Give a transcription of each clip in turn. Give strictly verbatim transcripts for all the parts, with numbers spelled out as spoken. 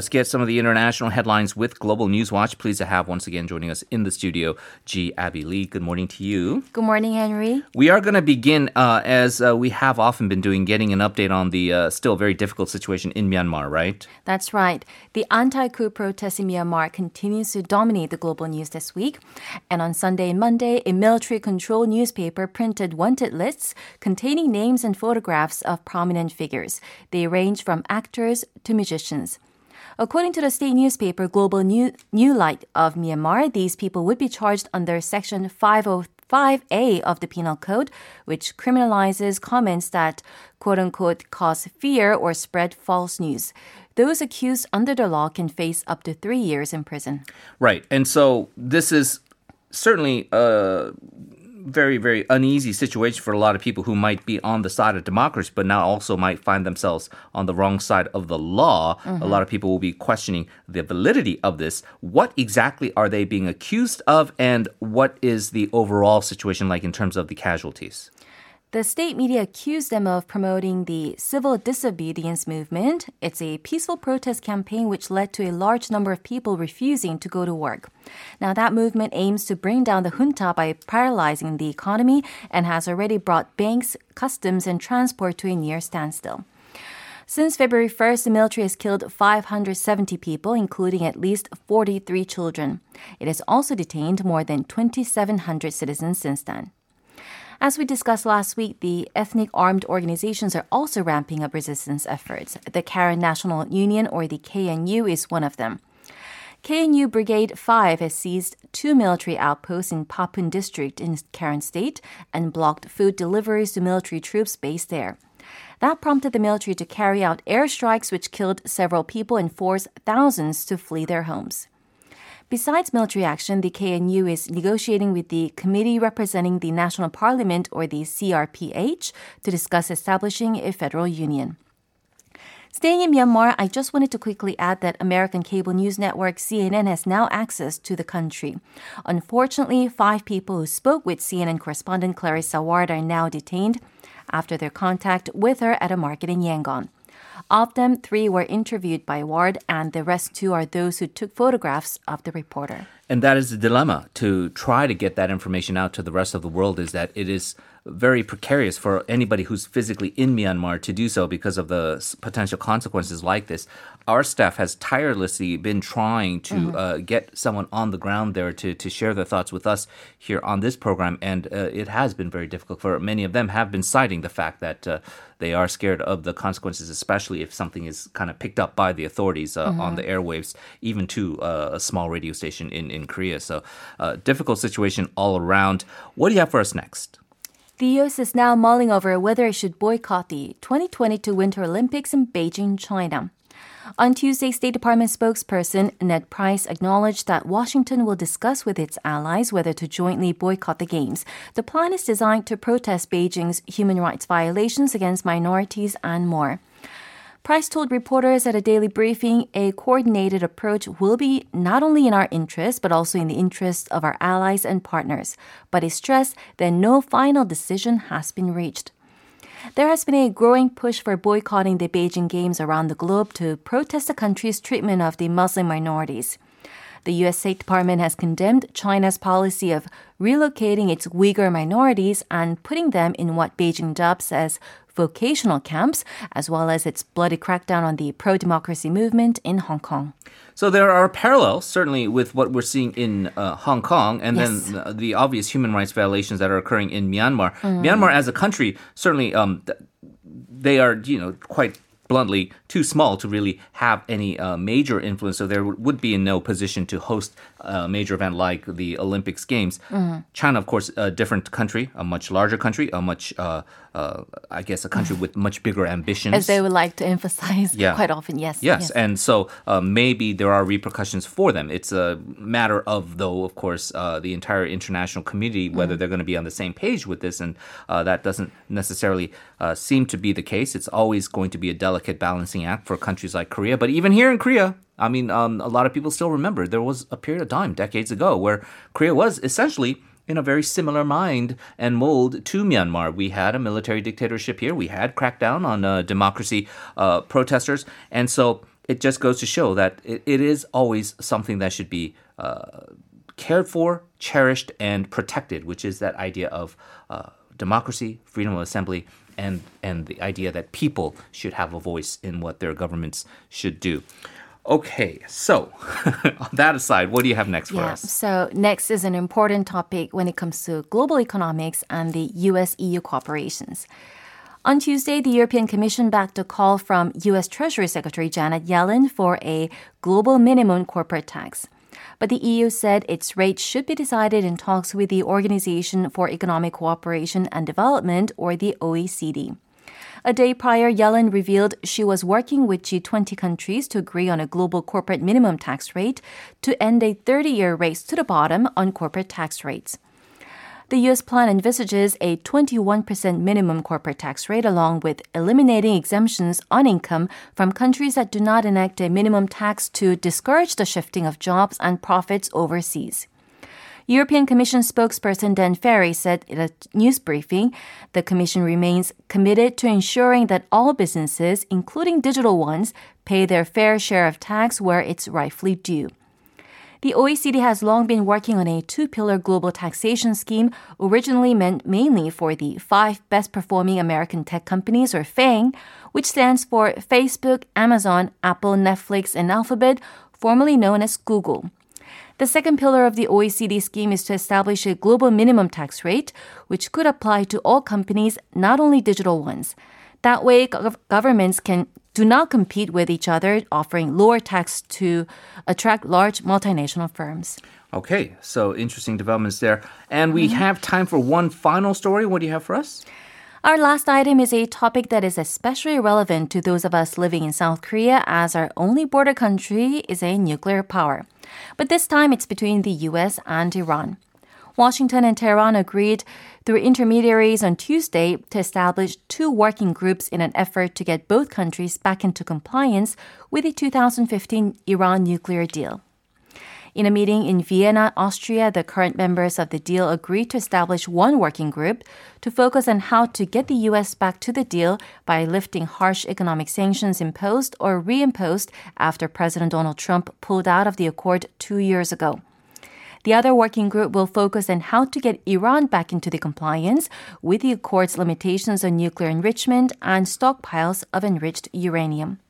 Let's get some of the international headlines with Global News Watch. Pleased to have once again joining us in the studio, Jee Abbey Lee. Good morning to you. Good morning, Henry. We are going to begin, uh, as uh, we have often been doing, getting an update on the uh, still very difficult situation in Myanmar, right? That's right. The anti-coup protests in Myanmar continues to dominate the global news this week. And on Sunday and Monday, a military-controlled newspaper printed wanted lists containing names and photographs of prominent figures. They range from actors to musicians. According to the state newspaper Global New, New Light of Myanmar, these people would be charged under Section five oh five A of the Penal Code, which criminalizes comments that, quote-unquote, cause fear or spread false news. Those accused under the law can face up to three years in prison. Right. And so this is certainly a very, very uneasy situation for a lot of people who might be on the side of democracy, but now also might find themselves on the wrong side of the law. Mm-hmm. A lot of people will be questioning the validity of this. What exactly are they being accused of, and what is the overall situation like in terms of the casualties? The state media accused them of promoting the civil disobedience movement. It's a peaceful protest campaign which led to a large number of people refusing to go to work. Now, that movement aims to bring down the junta by paralyzing the economy and has already brought banks, customs, and transport to a near standstill. Since February first, the military has killed five hundred seventy people, including at least forty-three children. It has also detained more than two thousand seven hundred citizens since then. As we discussed last week, the ethnic armed organizations are also ramping up resistance efforts. The Karen National Union, or the K N U, is one of them. K N U Brigade five has seized two military outposts in Papun District in Karen State and blocked food deliveries to military troops based there. That prompted the military to carry out airstrikes which killed several people and forced thousands to flee their homes. Besides military action, the K N U is negotiating with the Committee Representing the National Parliament, or the C R P H, to discuss establishing a federal union. Staying in Myanmar, I just wanted to quickly add that American cable news network C N N has now access to the country. Unfortunately, five people who spoke with C N N correspondent Clarissa Ward are now detained after their contact with her at a market in Yangon. Of them, three were interviewed by Ward, and the rest two are those who took photographs of the reporter. And that is the dilemma, to try to get that information out to the rest of the world, is that it is very precarious for anybody who's physically in Myanmar to do so because of the potential consequences like this. Our staff has tirelessly been trying to mm-hmm. uh, get someone on the ground there to, to share their thoughts with us here on this program, and uh, it has been very difficult for many of them have been citing the fact that uh, they are scared of the consequences, especially if something is kind of picked up by the authorities uh, mm-hmm. on the airwaves, even to uh, a small radio station in, in Korea. So uh, difficult situation all around. What do you have for us next? The U S is now mulling over whether it should boycott the twenty twenty-two Winter Olympics in Beijing, China. On Tuesday, State Department spokesperson Ned Price acknowledged that Washington will discuss with its allies whether to jointly boycott the Games. The plan is designed to protest Beijing's human rights violations against minorities and more. Price told reporters at a daily briefing, a coordinated approach will be not only in our interest, but also in the interest of our allies and partners. But he stressed that no final decision has been reached. There has been a growing push for boycotting the Beijing Games around the globe to protest the country's treatment of the Muslim minorities. The U S. State Department has condemned China's policy of relocating its Uyghur minorities and putting them in what Beijing dubs as vocational camps, as well as its bloody crackdown on the pro-democracy movement in Hong Kong. So there are parallels, certainly, with what we're seeing in uh, Hong Kong and yes. then the, the obvious human rights violations that are occurring in Myanmar. Mm. Myanmar as a country, certainly, um, th- they are, you know, quite bluntly, too small to really have any uh, major influence, so there w- would be in no position to host a major event like the Olympics Games. Mm-hmm. China, of course, a different country, a much larger country, a much, uh, uh, I guess, a country with much bigger ambitions. As they would like to emphasize yeah. quite often, yes. Yes, yes. And so uh, maybe there are repercussions for them. It's a matter of, though, of course, uh, the entire international community, whether mm-hmm. they're going to be on the same page with this, and uh, that doesn't necessarily uh, seem to be the case. It's always going to be a delicate balancing act for countries like Korea. But even here in Korea, I mean, um, a lot of people still remember there was a period of time decades ago where Korea was essentially in a very similar mind and mold to Myanmar. We had a military dictatorship here. We had crackdown on uh, democracy uh, protesters. And so it just goes to show that it, it is always something that should be uh, cared for, cherished, and protected, which is that idea of uh, democracy, freedom of assembly, and and the idea that people should have a voice in what their governments should do. Okay, so on that aside, what do you have next for yeah, us? So next is an important topic when it comes to global economics and the U S E U cooperations. On Tuesday, the European Commission backed a call from U S Treasury Secretary Janet Yellen for a global minimum corporate tax. But the E U said its rate should be decided in talks with the Organization for Economic Cooperation and Development, or the O E C D. A day prior, Yellen revealed she was working with G twenty countries to agree on a global corporate minimum tax rate to end a thirty-year race to the bottom on corporate tax rates. The U S plan envisages a twenty-one percent minimum corporate tax rate, along with eliminating exemptions on income from countries that do not enact a minimum tax to discourage the shifting of jobs and profits overseas. European Commission spokesperson Dan Ferry said in a news briefing, the Commission remains committed to ensuring that all businesses, including digital ones, pay their fair share of tax where it's rightfully due. The O E C D has long been working on a two-pillar global taxation scheme originally meant mainly for the five best-performing American tech companies, or FANG, which stands for Facebook, Amazon, Apple, Netflix, and Alphabet, formerly known as Google. The second pillar of the O E C D scheme is to establish a global minimum tax rate, which could apply to all companies, not only digital ones. That way, governments can do not compete with each other, offering lower tax to attract large multinational firms. Okay, so interesting developments there. And we mm-hmm. have time for one final story. What do you have for us? Our last item is a topic that is especially relevant to those of us living in South Korea, as our only border country is a nuclear power. But this time it's between the U S and Iran. Washington and Tehran agreed through intermediaries on Tuesday to establish two working groups in an effort to get both countries back into compliance with the two thousand fifteen Iran nuclear deal. In a meeting in Vienna, Austria, the current members of the deal agreed to establish one working group to focus on how to get the U S back to the deal by lifting harsh economic sanctions imposed or reimposed after President Donald Trump pulled out of the accord two years ago. The other working group will focus on how to get Iran back into the compliance with the accord's limitations on nuclear enrichment and stockpiles of enriched uranium.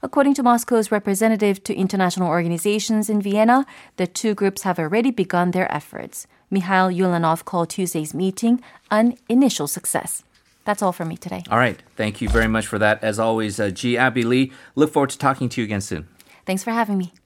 According to Moscow's representative to international organizations in Vienna, the two groups have already begun their efforts. Mikhail Yulanov called Tuesday's meeting an initial success. That's all for me today. All right. Thank you very much for that. As always, uh, Jee Abbey Lee, look forward to talking to you again soon. Thanks for having me.